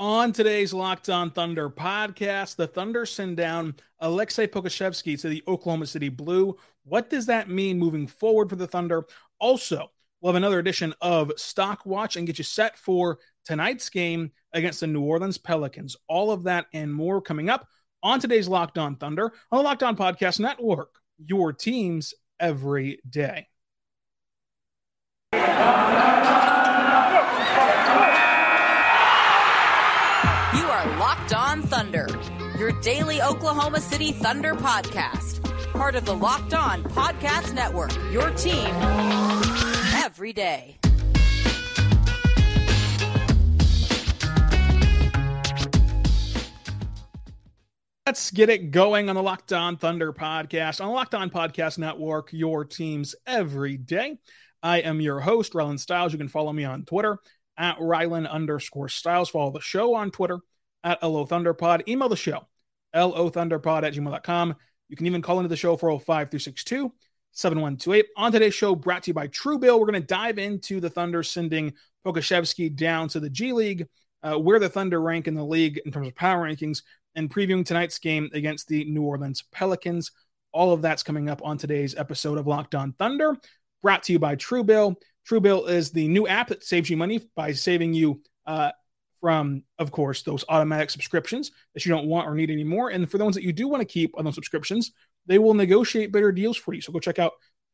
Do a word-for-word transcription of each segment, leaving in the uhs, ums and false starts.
On today's Locked On Thunder podcast, the Thunder send down Aleksej Pokusevski to the Oklahoma City Blue. What does that mean moving forward for the Thunder? Also, we'll have another edition of Stock Watch and get you set for tonight's game against the New Orleans Pelicans. All of that and more coming up on today's Locked On Thunder on the Locked On Podcast Network, your teams every day. Locked On Thunder, your daily Oklahoma City Thunder podcast. Part of the Locked On Podcast Network, your team every day. Let's get it going on the Locked On Thunder podcast. On the Locked On Podcast Network, your teams every day. I am your host, Rylan Stiles. You can follow me on Twitter at Rylan underscore Stiles. Follow the show on Twitter at Lothunderpod. Email the show, Lothunderpod at gmail dot com. You can even call into the show, four oh five, three six two, seven one two eight. On today's show, brought to you by TrueBill, we're going to dive into the Thunder sending Pokusevski down to the G League, uh, where the Thunder rank in the league in terms of power rankings, and previewing tonight's game against the New Orleans Pelicans. All of that's coming up on today's episode of Locked On Thunder, brought to you by TrueBill. TrueBill is the new app that saves you money by saving you uh, from, of course, those automatic subscriptions that you don't want or need anymore. And for the ones that you do want to keep on those subscriptions, they will negotiate better deals for you. So go check out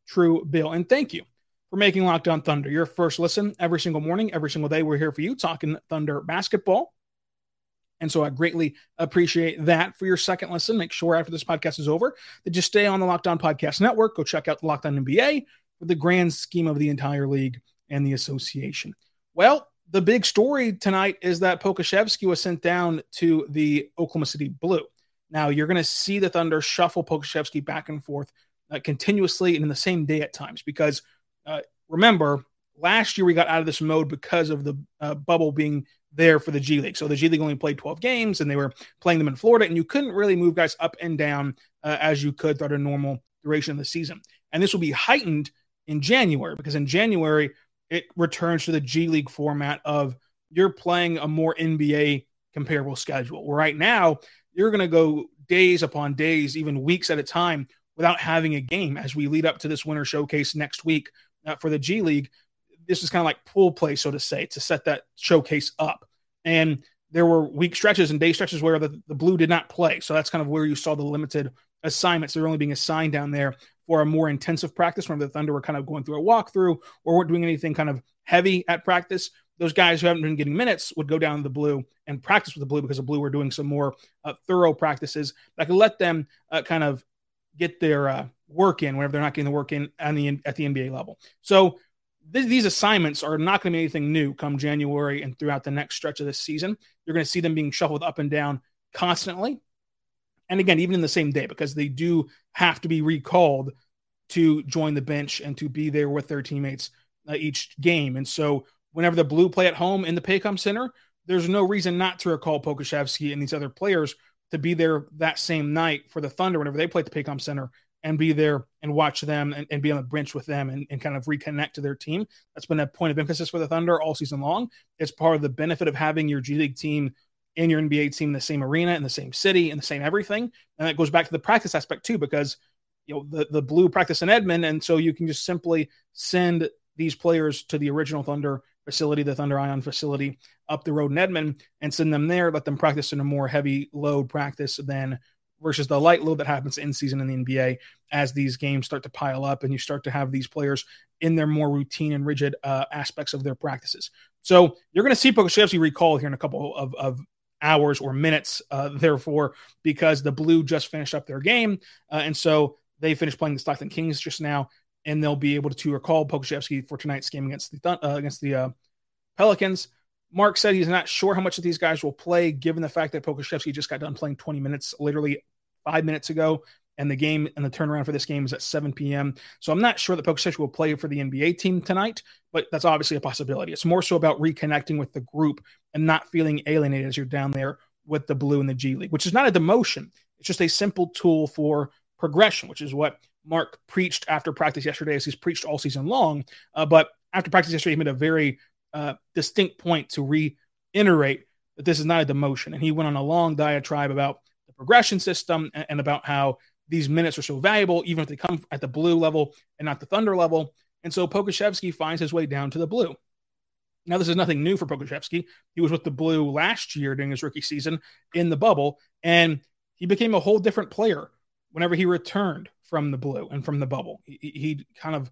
TrueBill. And thank you for making Locked On Thunder your first listen every single morning, every single day. We're here for you talking Thunder basketball. And so I greatly appreciate that. For your second listen, make sure after this podcast is over that you stay on the Locked On Podcast Network. Go check out the Locked On N B A for the grand scheme of the entire league and the association. Well, the big story tonight is that Pokusevski was sent down to the Oklahoma City Blue. Now, you're going to see the Thunder shuffle Pokusevski back and forth uh, continuously and in the same day at times because, uh, remember, last year we got out of this mode because of the uh, bubble being there for the G League. So the G League only played twelve games, and they were playing them in Florida, and you couldn't really move guys up and down uh, as you could throughout a normal duration of the season. And this will be heightened in January because in January – it returns to the G League format of you're playing a more N B A comparable schedule. Where right now, you're going to go days upon days, even weeks at a time, without having a game as we lead up to this winter showcase next week uh, for the G League. This is kind of like pool play, so to say, to set that showcase up. And there were week stretches and day stretches where the, the Blue did not play. So that's kind of where you saw the limited assignments. They're only being assigned down there for a more intensive practice when the Thunder were kind of going through a walkthrough or weren't doing anything kind of heavy at practice. Those guys who haven't been getting minutes would go down to the Blue and practice with the Blue because the Blue were doing some more uh, thorough practices that could let them uh, kind of get their uh, work in whenever they're not getting the work in on the, at the N B A level. So th- these assignments are not going to be anything new come January and throughout the next stretch of this season. You're going to see them being shuffled up and down constantly. And again, even in the same day, because they do have to be recalled to join the bench and to be there with their teammates uh, each game. And so whenever the Blue play at home in the Paycom Center, there's no reason not to recall Pokusevski and these other players to be there that same night for the Thunder whenever they play at the Paycom Center and be there and watch them and, and be on the bench with them and, and kind of reconnect to their team. That's been a point of emphasis for the Thunder all season long. It's part of the benefit of having your G League team in your N B A team in the same arena, in the same city, in the same everything. And that goes back to the practice aspect too, because you know the, the Blue practice in Edmond, and so you can just simply send these players to the original Thunder facility, the Thunder Ion facility up the road in Edmond, and send them there, let them practice in a more heavy load practice than versus the light load that happens in season in the N B A as these games start to pile up and you start to have these players in their more routine and rigid uh, aspects of their practices. So you're going to see Pokusevski recall here in a couple of, of hours or minutes, uh, therefore, because the Blue just finished up their game. Uh, and so they finished playing the Stockton Kings just now, and they'll be able to recall Pokusevski for tonight's game against the uh, against the uh, Pelicans. Mark said he's not sure how much of these guys will play, given the fact that Pokusevski just got done playing twenty minutes, literally five minutes ago, and the game and the turnaround for this game is at seven p.m. So I'm not sure that Pokusevski will play for the N B A team tonight, but that's obviously a possibility. It's more so about reconnecting with the group and not feeling alienated as you're down there with the Blue and the G League, which is not a demotion. It's just a simple tool for progression, which is what Mark preached after practice yesterday, as he's preached all season long. Uh, but after practice yesterday, he made a very uh, distinct point to reiterate that this is not a demotion. And he went on a long diatribe about the progression system and, and about how these minutes are so valuable, even if they come at the blue level and not the Thunder level. And so Pokusevski finds his way down to the blue. Now, this is nothing new for Pokusevski. He was with the blue last year during his rookie season in the bubble, and he became a whole different player whenever he returned from the blue and from the bubble. He, he kind of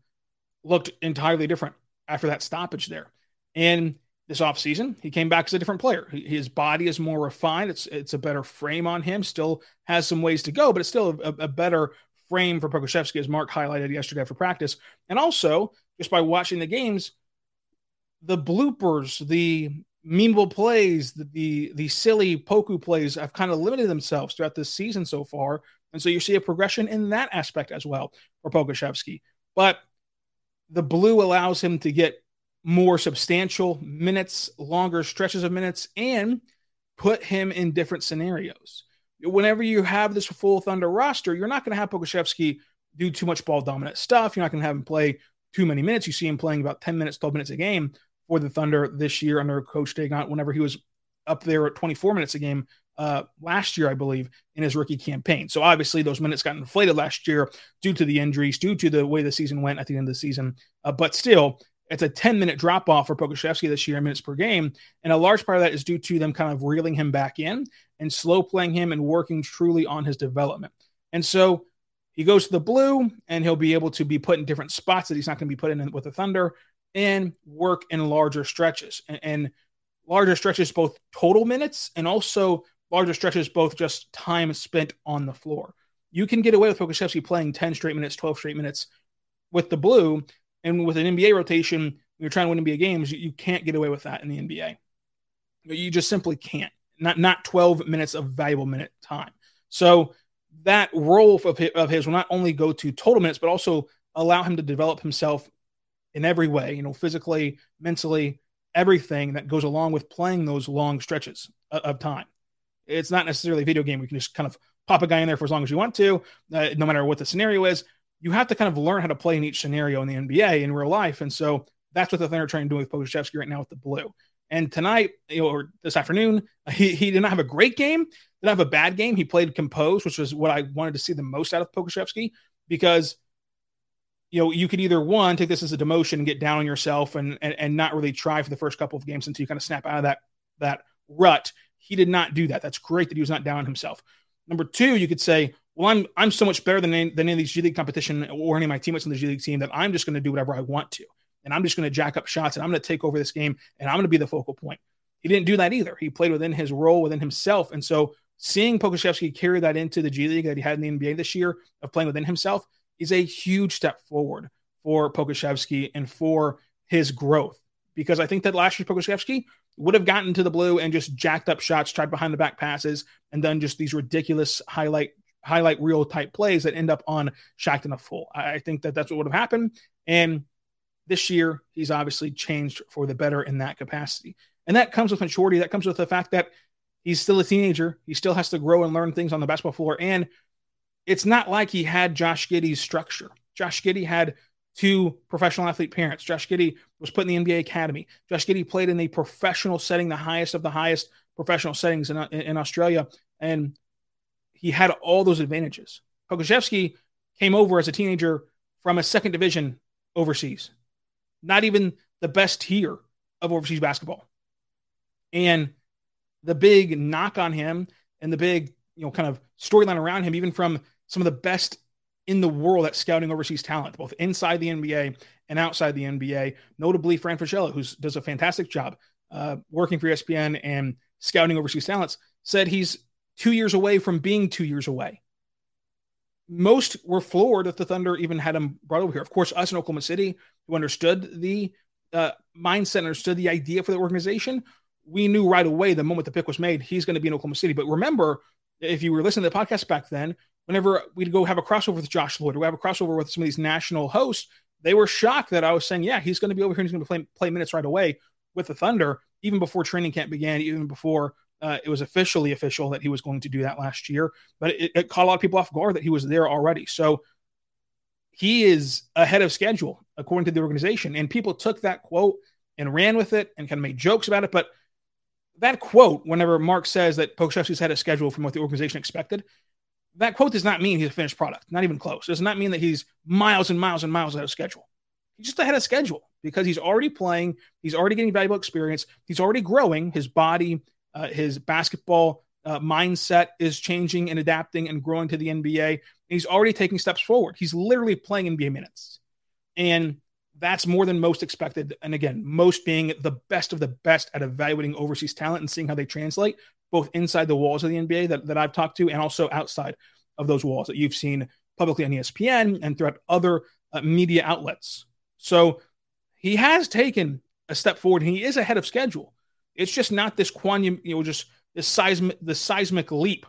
looked entirely different after that stoppage there. And this offseason, he came back as a different player. His body is more refined. It's it's a better frame on him. Still has some ways to go, but it's still a, a better frame for Pokusevski, as Mark highlighted yesterday after practice. And also, just by watching the games, the bloopers, the memeable plays, the, the, the silly Poku plays have kind of limited themselves throughout this season so far. And so you see a progression in that aspect as well for Pokusevski. But the blue allows him to get more substantial minutes, longer stretches of minutes, and put him in different scenarios. Whenever you have this full Thunder roster, you're not going to have Pokusevski do too much ball dominant stuff. You're not going to have him play too many minutes. You see him playing about ten minutes, twelve minutes a game for the Thunder this year under Coach Daigneault, whenever he was up there at twenty-four minutes a game uh, last year, I believe, in his rookie campaign. So obviously those minutes got inflated last year due to the injuries, due to the way the season went at the end of the season. Uh, but still, it's a ten-minute drop-off for Pokusevski this year in minutes per game, and a large part of that is due to them kind of reeling him back in and slow-playing him and working truly on his development. And so he goes to the blue, and he'll be able to be put in different spots that he's not going to be put in with the Thunder and work in larger stretches. And, and larger stretches, both total minutes and also larger stretches, both just time spent on the floor. You can get away with Pokusevski playing ten straight minutes, twelve straight minutes with the blue. And with an N B A rotation, when you're trying to win N B A games, you, you can't get away with that in the N B A. You just simply can't. Not not twelve minutes of valuable minute time. So that role of his, of his will not only go to total minutes, but also allow him to develop himself in every way, you know, physically, mentally, everything that goes along with playing those long stretches of, of time. It's not necessarily a video game where you can just kind of pop a guy in there for as long as you want to, uh, no matter what the scenario is. You have to kind of learn how to play in each scenario in the N B A in real life. And so that's what the Thunder are trying to do with Pokusevski right now with the blue. And tonight, you know, or this afternoon, he, he did not have a great game, did not have a bad game. He played composed, which was what I wanted to see the most out of Pokusevski, because, you know, you could either, one, take this as a demotion and get down on yourself and, and, and not really try for the first couple of games until you kind of snap out of that, that rut. He did not do that. That's great that he was not down on himself. Number two, you could say, well, I'm I'm so much better than any, than any of these G League competition or any of my teammates in the G League team that I'm just going to do whatever I want to. And I'm just going to jack up shots and I'm going to take over this game and I'm going to be the focal point. He didn't do that either. He played within his role, within himself. And so seeing Pokusevski carry that into the G League that he had in the N B A this year of playing within himself is a huge step forward for Pokusevski and for his growth. Because I think that last year Pokusevski would have gotten to the blue and just jacked up shots, tried behind the back passes, and done just these ridiculous highlight highlight reel type plays that end up on Shaq in a full. I think that that's what would have happened. And this year, he's obviously changed for the better in that capacity. And that comes with maturity. That comes with the fact that he's still a teenager. He still has to grow and learn things on the basketball floor. And it's not like he had Josh Giddey's structure. Josh Giddey had two professional athlete parents. Josh Giddey was put in the N B A Academy. Josh Giddey played in a professional setting, the highest of the highest professional settings in, in Australia. And he had all those advantages. Pokusevski came over as a teenager from a second division overseas, not even the best tier of overseas basketball. And the big knock on him and the big, you know, kind of storyline around him, even from some of the best in the world at scouting overseas talent, both inside the N B A and outside the N B A, notably Fran Fraschilla, who does a fantastic job uh, working for E S P N and scouting overseas talents, said he's two years away from being two years away. Most were floored that the Thunder even had him brought over here. Of course, us in Oklahoma City, who understood the uh, mindset, understood the idea for the organization, we knew right away the moment the pick was made, he's going to be in Oklahoma City. But remember, if you were listening to the podcast back then, whenever we'd go have a crossover with Josh Lloyd, or we have a crossover with some of these national hosts, they were shocked that I was saying, yeah, he's going to be over here and he's going to play, play minutes right away with the Thunder, even before training camp began, even before Uh, it was officially official that he was going to do that last year, but it, it caught a lot of people off guard that he was there already. So he is ahead of schedule, according to the organization. And people took that quote and ran with it and kind of made jokes about it. But that quote, whenever Mark says that Pokusevski's had a schedule from what the organization expected, that quote does not mean he's a finished product, not even close. It does not mean that he's miles and miles and miles ahead of schedule. He's just ahead of schedule because he's already playing. He's already getting valuable experience. He's already growing. His body, uh, his basketball uh, mindset is changing and adapting and growing to the N B A. And he's already taking steps forward. He's literally playing N B A minutes. And that's more than most expected. And again, most being the best of the best at evaluating overseas talent and seeing how they translate, both inside the walls of the N B A that, that I've talked to and also outside of those walls that you've seen publicly on E S P N and throughout other uh, media outlets. So he has taken a step forward. He is ahead of schedule. It's just not this quantum, you know, just this seismic, the seismic leap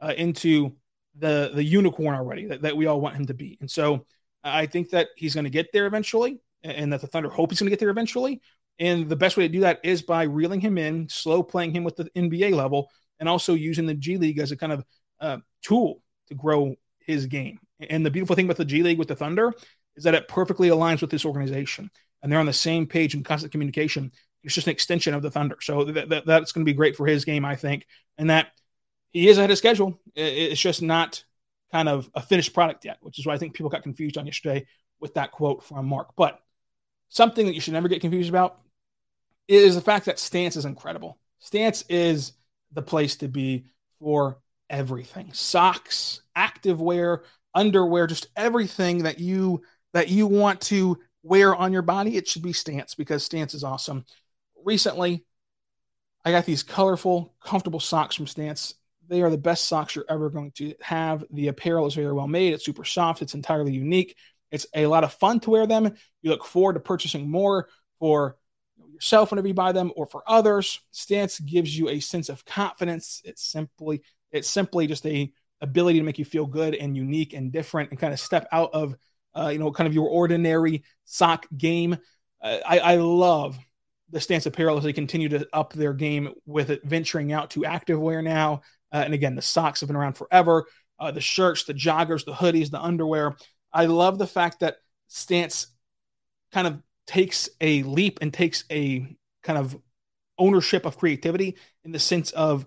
uh, into the the unicorn already that, that we all want him to be. And so I think that he's going to get there eventually, and that the Thunder hope he's going to get there eventually. And the best way to do that is by reeling him in, slow playing him with the N B A level, and also using the G League as a kind of uh, tool to grow his game. And the beautiful thing about the G League with the Thunder is that it perfectly aligns with this organization. And they're on the same page in constant communication. It's just an extension of the Thunder. So th- th- that's going to be great for his game, I think. And that he is ahead of schedule. It's just not kind of a finished product yet, which is why I think people got confused on yesterday with that quote from Mark. But something that you should never get confused about is the fact that Stance is incredible. Stance is the place to be for everything. Socks, activewear, underwear, just everything that you that you want to wear on your body, it should be Stance, because Stance is awesome. Recently, I got these colorful, comfortable socks from Stance. They are the best socks you're ever going to have. The apparel is very well made. It's super soft. It's entirely unique. It's a lot of fun to wear them. You look forward to purchasing more for yourself whenever you buy them or for others. Stance gives you a sense of confidence. It's simply, it's simply just a ability to make you feel good and unique and different and kind of step out of, uh, you know, kind of your ordinary sock game. Uh, I, I love the Stance apparel as they continue to up their game with it, venturing out to activewear now. Uh, and again, the socks have been around forever. Uh, the shirts, the joggers, the hoodies, the underwear. I love the fact that Stance kind of takes a leap and takes a kind of ownership of creativity in the sense of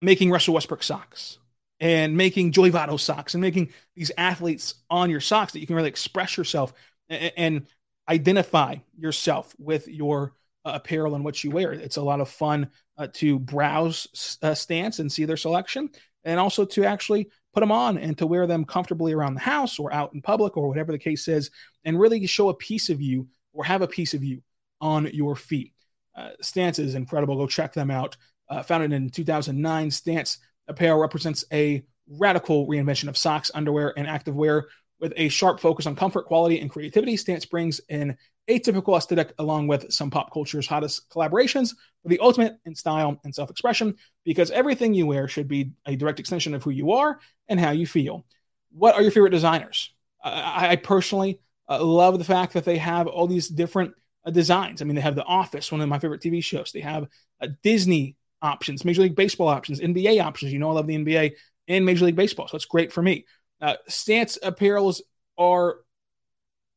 making Russell Westbrook socks and making Joey Votto socks and making these athletes on your socks that you can really express yourself and, and identify yourself with your uh, apparel and what you wear. It's a lot of fun uh, to browse uh, Stance and see their selection, and also to actually put them on and to wear them comfortably around the house or out in public or whatever the case is, and really show a piece of you or have a piece of you on your feet. Uh, Stance is incredible. Go check them out. Uh, founded in two thousand nine, Stance apparel represents a radical reinvention of socks, underwear, and activewear with a sharp focus on comfort, quality, and creativity. Stance brings an atypical aesthetic along with some pop culture's hottest collaborations for the ultimate in style and self-expression, because everything you wear should be a direct extension of who you are and how you feel. What are your favorite designers? I, I personally uh, love the fact that they have all these different uh, designs. I mean, they have The Office, one of my favorite T V shows. They have uh, Disney options, Major League Baseball options, N B A options. You know, I love the N B A and Major League Baseball, so it's great for me. Uh, Stance apparels are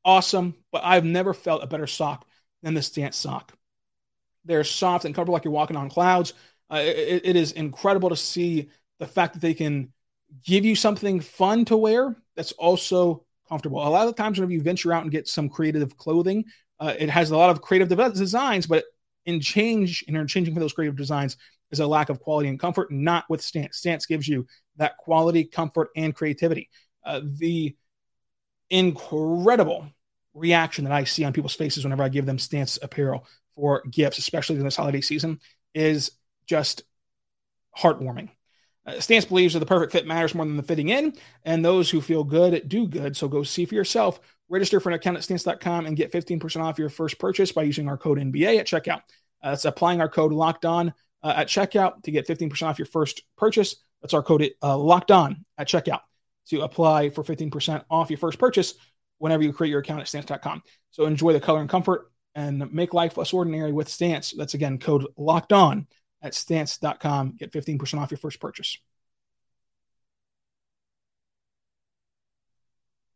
awesome, but I've never felt a better sock than the Stance sock. They're soft and comfortable like you're walking on clouds. Uh, it, it is incredible to see the fact that they can give you something fun to wear that's also comfortable. A lot of the times whenever you venture out and get some creative clothing, uh, it has a lot of creative designs, but in change, in changing for those creative designs is a lack of quality and comfort, not with Stance. Stance gives you that quality, comfort, and creativity. Uh, the incredible reaction that I see on people's faces whenever I give them Stance apparel for gifts, especially in this holiday season, is just heartwarming. Uh, Stance believes that the perfect fit matters more than the fitting in, and those who feel good do good. So go see for yourself. Register for an account at stance dot com and get fifteen percent off your first purchase by using our code N B A at checkout. Uh, that's applying our code Locked On uh, at checkout to get fifteen percent off your first purchase. That's our code uh, Locked On at checkout to apply for fifteen percent off your first purchase whenever you create your account at stance dot com. So enjoy the color and comfort and make life less ordinary with Stance. That's, again, code Locked On at stance dot com. Get fifteen percent off your first purchase.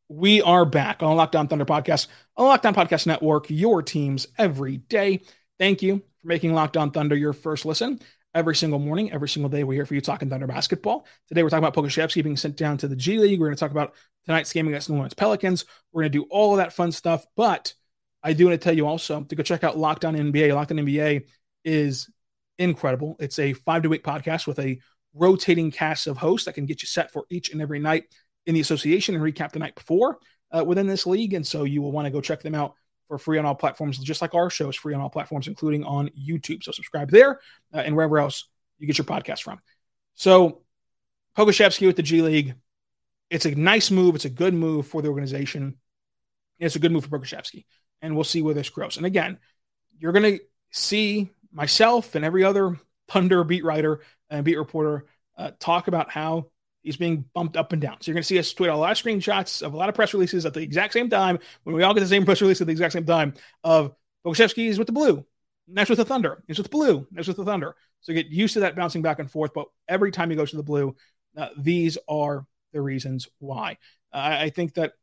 We are back on Locked On Thunder Podcast, on Locked On Podcast Network, your teams every day. Thank you for making Locked On Thunder your first listen. Every single morning, every single day, we're here for you talking Thunder basketball. Today, we're talking about Pokusevski being sent down to the G League. We're going to talk about tonight's game against New Orleans Pelicans. We're going to do all of that fun stuff. But I do want to tell you also to go check out Locked On N B A. Locked On N B A is incredible. It's a five-day-week podcast with a rotating cast of hosts that can get you set for each and every night in the association and recap the night before uh, within this league. And so you will want to go check them out for free on all platforms, just like our show is free on all platforms, including on YouTube. So subscribe there uh, and wherever else you get your podcast from. So Pokusevski with the G League, it's a nice move. It's a good move for the organization. It's a good move for Pokusevski, and we'll see where this grows. And again, you're going to see myself and every other Thunder beat writer and beat reporter uh, talk about how he's being bumped up and down. So you're going to see us tweet a lot of screenshots of a lot of press releases at the exact same time, when we all get the same press release at the exact same time, of Pokusevski is with the Blue, next with the Thunder, he's with the Blue, next with the Thunder. So you get used to that bouncing back and forth, but every time he goes to the Blue, uh, these are the reasons why. Uh, I think that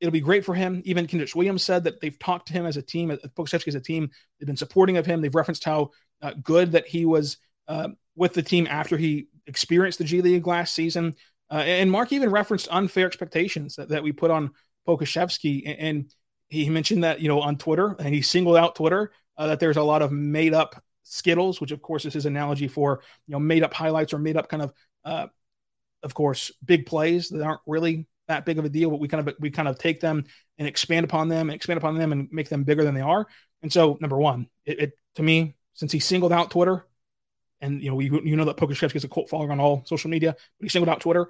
it'll be great for him. Even Kenrich Williams said that they've talked to him as a team, Pokusevski as a team. They've been supporting of him. They've referenced how uh, good that he was uh, with the team after he experienced the G League last season. Uh, and Mark even referenced unfair expectations that, that we put on Pokusevski. And, and he mentioned that, you know, on Twitter, and he singled out Twitter, uh, that there's a lot of made up Skittles, which of course is his analogy for, you know, made up highlights or made up kind of, uh, of course, big plays that aren't really that big of a deal, but we kind of, we kind of take them and expand upon them and expand upon them and make them bigger than they are. And so number one, it, it to me, since he singled out Twitter, and you know, you, you know that Pokusevski is a cult follower on all social media, but he singled out Twitter.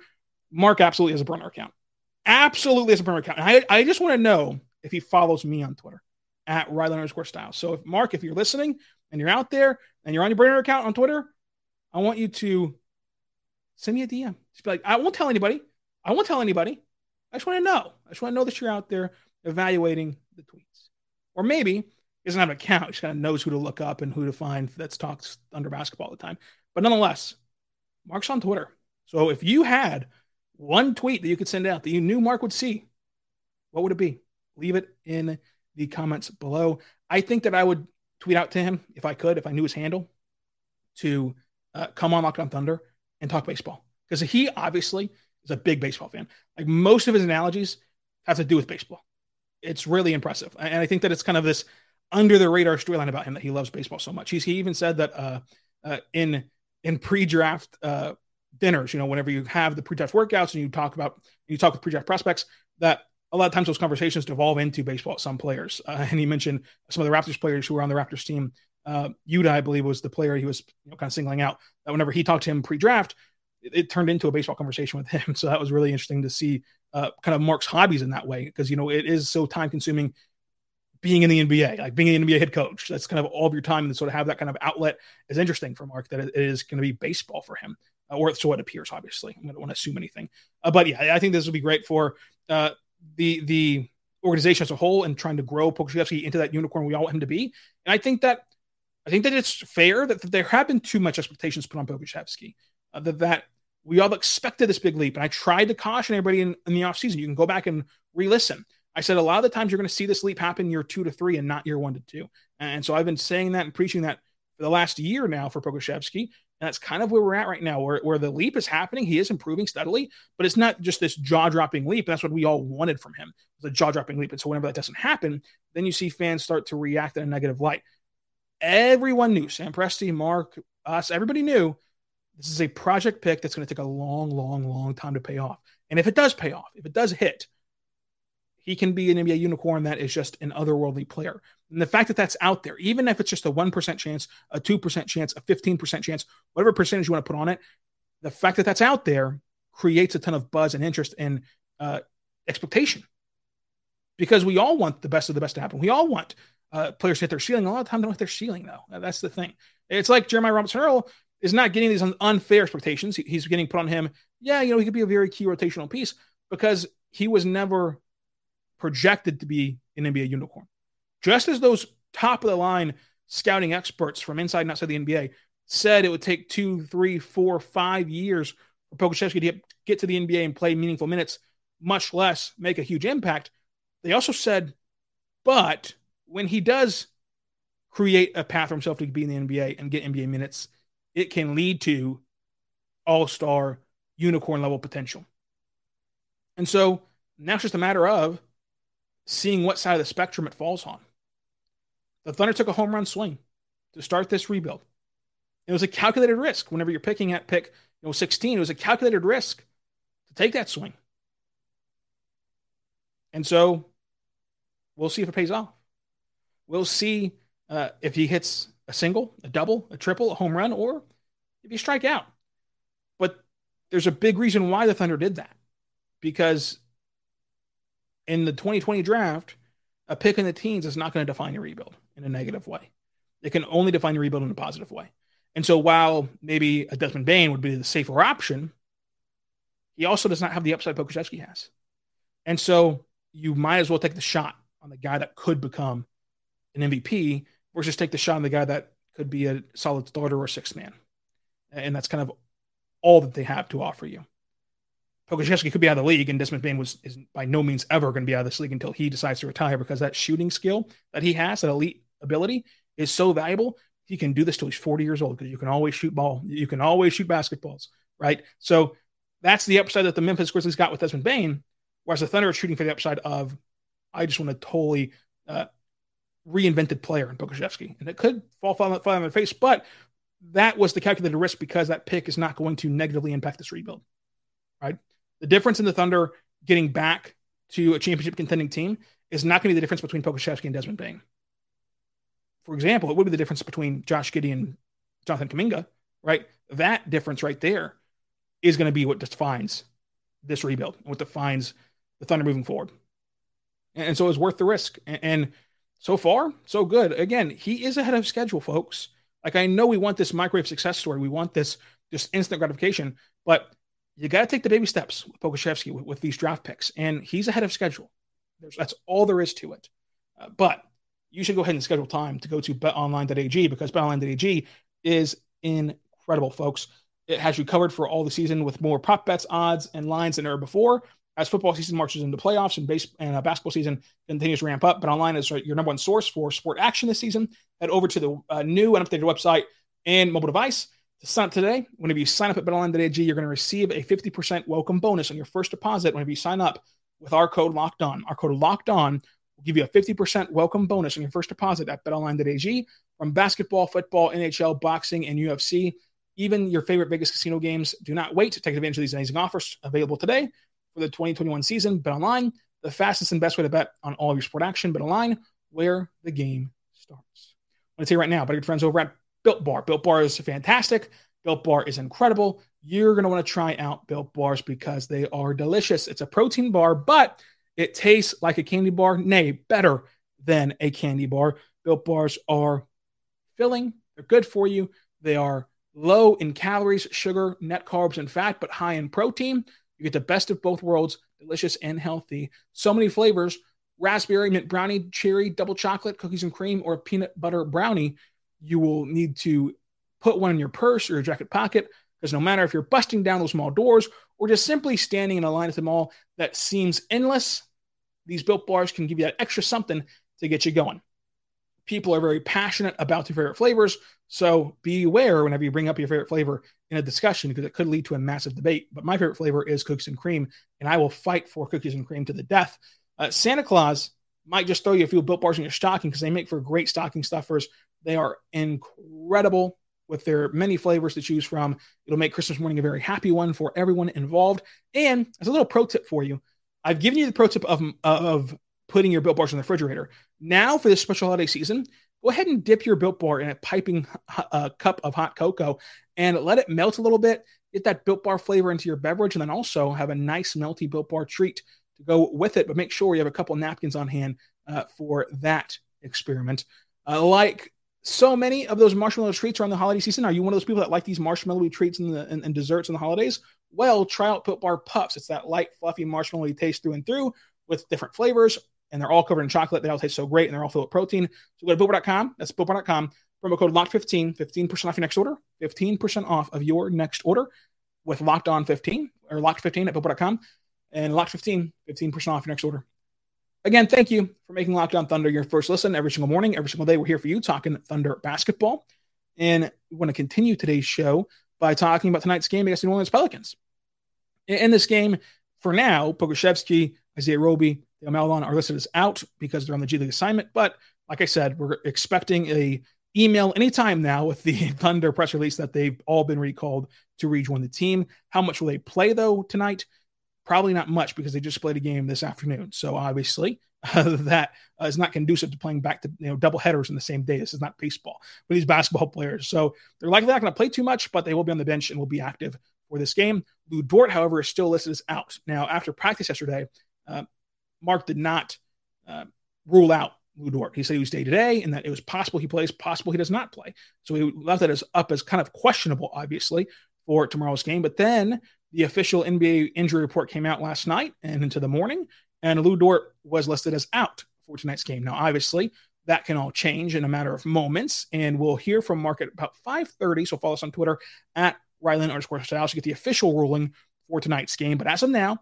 Mark absolutely has a burner account. Absolutely has a burner account. And I, I just want to know if he follows me on Twitter at Rylan underscore Stiles. So if Mark, if you're listening and you're out there and you're on your burner account on Twitter, I want you to send me a D M. Just be like, I won't tell anybody. I won't tell anybody. I just want to know. I just want to know that you're out there evaluating the tweets. Or maybe he doesn't have an account. He just kind of knows who to look up and who to find that's talks under basketball all the time. But nonetheless, Mark's on Twitter. So if you had one tweet that you could send out that you knew Mark would see, what would it be? Leave it in the comments below. I think that I would tweet out to him if I could, if I knew his handle, to uh, come on Locked On Thunder and talk baseball. Because he obviously is a big baseball fan. Like most of his analogies have to do with baseball. It's really impressive. And I think that it's kind of this under the radar storyline about him that he loves baseball so much. He's, he even said that uh, uh, in in pre-draft uh, dinners, you know, whenever you have the pre-draft workouts and you talk about you talk with pre-draft prospects, that a lot of times those conversations devolve into baseball at some players. Uh, and he mentioned some of the Raptors players who were on the Raptors team. Uh, Yuta, I believe, was the player he was you know, kind of singling out. That whenever he talked to him pre-draft, it, it turned into a baseball conversation with him. So that was really interesting to see uh, kind of Mark's hobbies in that way, because you know it is so time-consuming. Being in the N B A, like being an N B A head coach, that's kind of all of your time, and to sort of have that kind of outlet is interesting for Mark, that it is going to be baseball for him, uh, or so it appears, obviously. I don't want to assume anything. Uh, but yeah, I think this will be great for uh, the the organization as a whole and trying to grow Pokusevski into that unicorn we all want him to be. And I think that I think that it's fair that, that there have been too much expectations put on Pokusevski, uh, that, that we all expected this big leap. And I tried to caution everybody in, in the offseason. You can go back and re-listen. I said a lot of the times you're going to see this leap happen year two to three and not year one to two. And so I've been saying that and preaching that for the last year now for Pokusevski. And that's kind of where we're at right now, where, where the leap is happening. He is improving steadily, but it's not just this jaw-dropping leap. That's what we all wanted from him, the jaw-dropping leap. And so whenever that doesn't happen, then you see fans start to react in a negative light. Everyone knew, Sam Presti, Mark, us, everybody knew this is a project pick that's going to take a long, long, long time to pay off. And if it does pay off, if it does hit, he can be an N B A unicorn that is just an otherworldly player. And the fact that that's out there, even if it's just a one percent chance, a two percent chance, a fifteen percent chance, whatever percentage you want to put on it, the fact that that's out there creates a ton of buzz and interest and uh, expectation. Because we all want the best of the best to happen. We all want uh, players to hit their ceiling. A lot of times they don't hit their ceiling, though. That's the thing. It's like Jeremiah Robinson Earl is not getting these unfair expectations. He's getting put on him. Yeah, you know, he could be a very key rotational piece because he was never – projected to be an N B A unicorn. Just as those top-of-the-line scouting experts from inside and outside the N B A said it would take two, three, four, five years for Pokusevski to get to the N B A and play meaningful minutes, much less make a huge impact, they also said, but when he does create a path for himself to be in the N B A and get N B A minutes, it can lead to all-star, unicorn-level potential. And so now it's just a matter of seeing what side of the spectrum it falls on. The Thunder took a home run swing to start this rebuild. It was a calculated risk. Whenever you're picking at pick you know, sixteen, it was a calculated risk to take that swing. And so we'll see if it pays off. We'll see uh, if he hits a single, a double, a triple, a home run, or if he strike out. But there's a big reason why the Thunder did that. Because in the twenty twenty draft, a pick in the teens is not going to define your rebuild in a negative way. It can only define your rebuild in a positive way. And so while maybe a Desmond Bane would be the safer option, he also does not have the upside Pokusevski has. And so you might as well take the shot on the guy that could become an M V P versus take the shot on the guy that could be a solid starter or sixth man. And that's kind of all that they have to offer you. Pokusevski could be out of the league, and Desmond Bane was, is by no means ever going to be out of this league until he decides to retire, because that shooting skill that he has, that elite ability, is so valuable. He can do this till he's forty years old, because you can always shoot ball. You can always shoot basketballs, right? So that's the upside that the Memphis Grizzlies got with Desmond Bane, whereas the Thunder are shooting for the upside of, I just want a totally uh, reinvented player in Pokusevski. And it could fall flat on, flat on their face, but that was the calculated risk, because that pick is not going to negatively impact this rebuild, right? The difference in the Thunder getting back to a championship contending team is not going to be the difference between Pokusevski and Desmond Bane. For example, it would be the difference between Josh Giddey and Jonathan Kuminga, right? That difference right there is going to be what defines this rebuild and what defines the Thunder moving forward. And so it was worth the risk. And so far, so good. Again, he is ahead of schedule, folks. Like, I know we want this microwave success story. We want this just instant gratification, but you got to take the baby steps with Pokusevski, with, with these draft picks. And he's ahead of schedule. There's, that's all there is to it. Uh, but you should go ahead and schedule time to go to bet online dot a g, because bet online dot a g is incredible, folks. It has you covered for all the season with more prop bets, odds, and lines than ever before. As football season marches into playoffs and base and uh, basketball season continues to ramp up, BetOnline is your number one source for sport action this season. Head over to the uh, new and updated website and mobile device to sign up today. Whenever you sign up at bet online dot a g, you're going to receive a fifty percent welcome bonus on your first deposit whenever you sign up with our code Locked On. Our code Locked On will give you a fifty percent welcome bonus on your first deposit at bet online dot a g. From basketball, football, N H L, boxing, and U F C, even your favorite Vegas casino games. Do not wait to take advantage of these amazing offers available today for the twenty twenty-one season. BetOnline, the fastest and best way to bet on all of your sport action. BetOnline, where the game starts. I'm going to tell you right now, but good friends over at Built Bar. Built Bar is fantastic. Built Bar is incredible. You're going to want to try out Built Bars, because they are delicious. It's a protein bar, but it tastes like a candy bar. Nay, better than a candy bar. Built Bars are filling. They're good for you. They are low in calories, sugar, net carbs, and fat, but high in protein. You get the best of both worlds, delicious and healthy. So many flavors: raspberry, mint brownie, cherry, double chocolate, cookies and cream, or peanut butter brownie. You will need to put one in your purse or your jacket pocket, because no matter if you're busting down those mall doors or just simply standing in a line at the mall that seems endless, these Built Bars can give you that extra something to get you going. People are very passionate about their favorite flavors, so beware whenever you bring up your favorite flavor in a discussion, because it could lead to a massive debate. But my favorite flavor is cookies and cream, and I will fight for cookies and cream to the death. Uh, Santa Claus might just throw you a few Built Bars in your stocking, because they make for great stocking stuffers. They are incredible with their many flavors to choose from. It'll make Christmas morning a very happy one for everyone involved. And as a little pro tip for you, I've given you the pro tip of, of putting your Built Bars in the refrigerator. Now for this special holiday season, go ahead and dip your Built Bar in a piping uh, cup of hot cocoa and let it melt a little bit. Get that Built Bar flavor into your beverage, and then also have a nice melty Built Bar treat to go with it. But make sure you have a couple napkins on hand uh, for that experiment. Uh, like so many of those marshmallow treats around the holiday season, are you one of those people that like these marshmallowy treats and, the, and, and desserts in the holidays? Well, try out Built Bar Puffs. It's that light, fluffy, marshmallowy taste through and through with different flavors, and they're all covered in chocolate. They all taste so great, and they're all filled with protein. So go to built bar dot com. That's built bar dot com. Promo code locked fifteen, fifteen percent off your next order, fifteen percent off of your next order with Locked On fifteen, or locked fifteen at built bar dot com, and locked fifteen, fifteen percent off your next order. Again, thank you for making Locked On Thunder your first listen every single morning, every single day. We're here for you talking Thunder basketball. And we want to continue today's show by talking about tonight's game against the New Orleans Pelicans. In this game, for now, Pokusevski, Isaiah Roby, Maledon are listed as out because they're on the G League assignment. But like I said, we're expecting a email anytime now with the Thunder press release that they've all been recalled to rejoin the team. How much will they play, though, tonight? Probably not much because they just played a game this afternoon. So obviously uh, that uh, is not conducive to playing back to you know double headers in the same day. This is not baseball for these basketball players. So they're likely not going to play too much, but they will be on the bench and will be active for this game. Lou Dort, however, is still listed as out. Now, after practice yesterday, uh, Mark did not uh, rule out Lou Dort. He said he was day-to-day and that it was possible he plays, possible he does not play. So he left that as up as kind of questionable, obviously, for tomorrow's game. But then the official N B A injury report came out last night and into the morning, and Lou Dort was listed as out for tonight's game. Now, obviously, that can all change in a matter of moments, and we'll hear from Mark at about five thirty, so follow us on Twitter at Rylan underscore Stiles to get the official ruling for tonight's game. But as of now,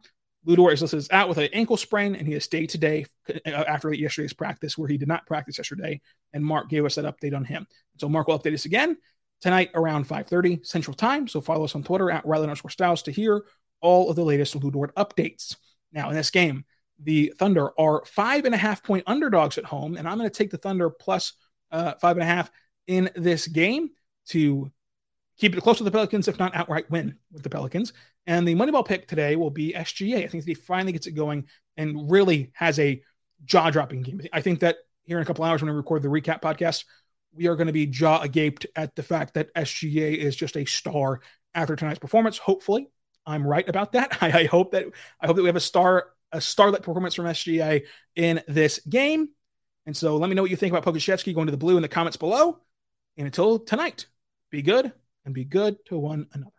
Lou Dort is listed as out with an ankle sprain, and he is day to day after yesterday's practice, where he did not practice yesterday. And Mark gave us that update on him. So Mark will update us again tonight around five thirty Central Time. So follow us on Twitter at Rylan underscore Stiles to hear all of the latest Lou Dort updates. Now in this game, the Thunder are five and a half point underdogs at home, and I'm going to take the Thunder plus uh, five and a half in this game to keep it close to the Pelicans, if not outright win with the Pelicans. And the Moneyball pick today will be S G A. I think that he finally gets it going and really has a jaw-dropping game. I think that here in a couple hours when we record the recap podcast, we are going to be jaw-agaped at the fact that S G A is just a star after tonight's performance. Hopefully, I'm right about that. I, I hope that I hope that we have a star a starlit performance from S G A in this game. And so let me know what you think about Pokusevski going to the blue in the comments below. And until tonight, be good. And be good to one another.